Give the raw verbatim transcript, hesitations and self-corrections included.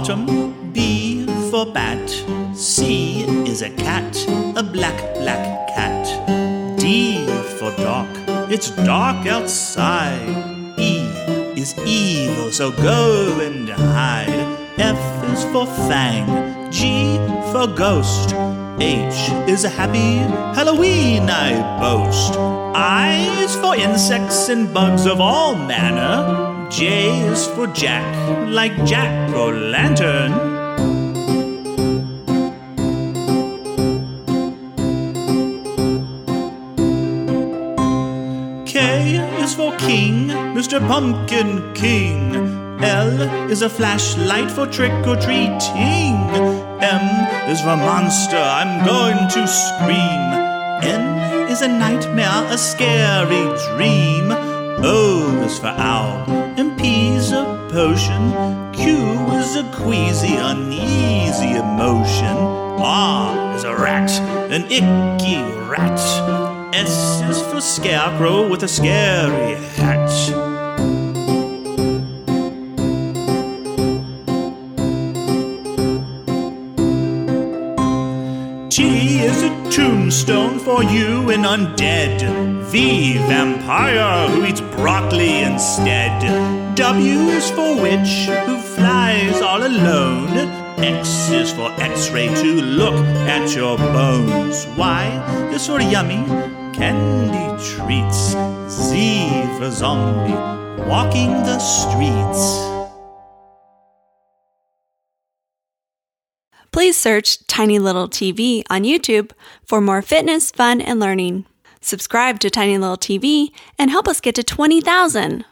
bottom, B for bat, C is a cat, a black, black cat. D for dark, it's dark outside. E is evil, so go and hide. F is for fang, G for ghost. H is a happy Halloween, I boast. I is for insects and bugs of all manner. J is for Jack, like Jack o' Lantern. K is for King, Mister Pumpkin King. L is a flashlight for trick-or-treating. M is for monster, I'm going to scream. N is a nightmare, a scary dream. O is for owl, and P is a potion. Q is a queasy, uneasy emotion. R is a rat, an icky rat. S is for scarecrow with a scary hat. T is a tombstone for you and undead. V, vampire who eats broccoli instead. W is for witch who flies all alone. X is for x-ray to look at your bones. Y is for yummy candy treats. Z for zombie walking the streets. Please search Tiny Little T V on YouTube for more fitness, fun, and learning. Subscribe to Tiny Little T V and help us get to twenty thousand.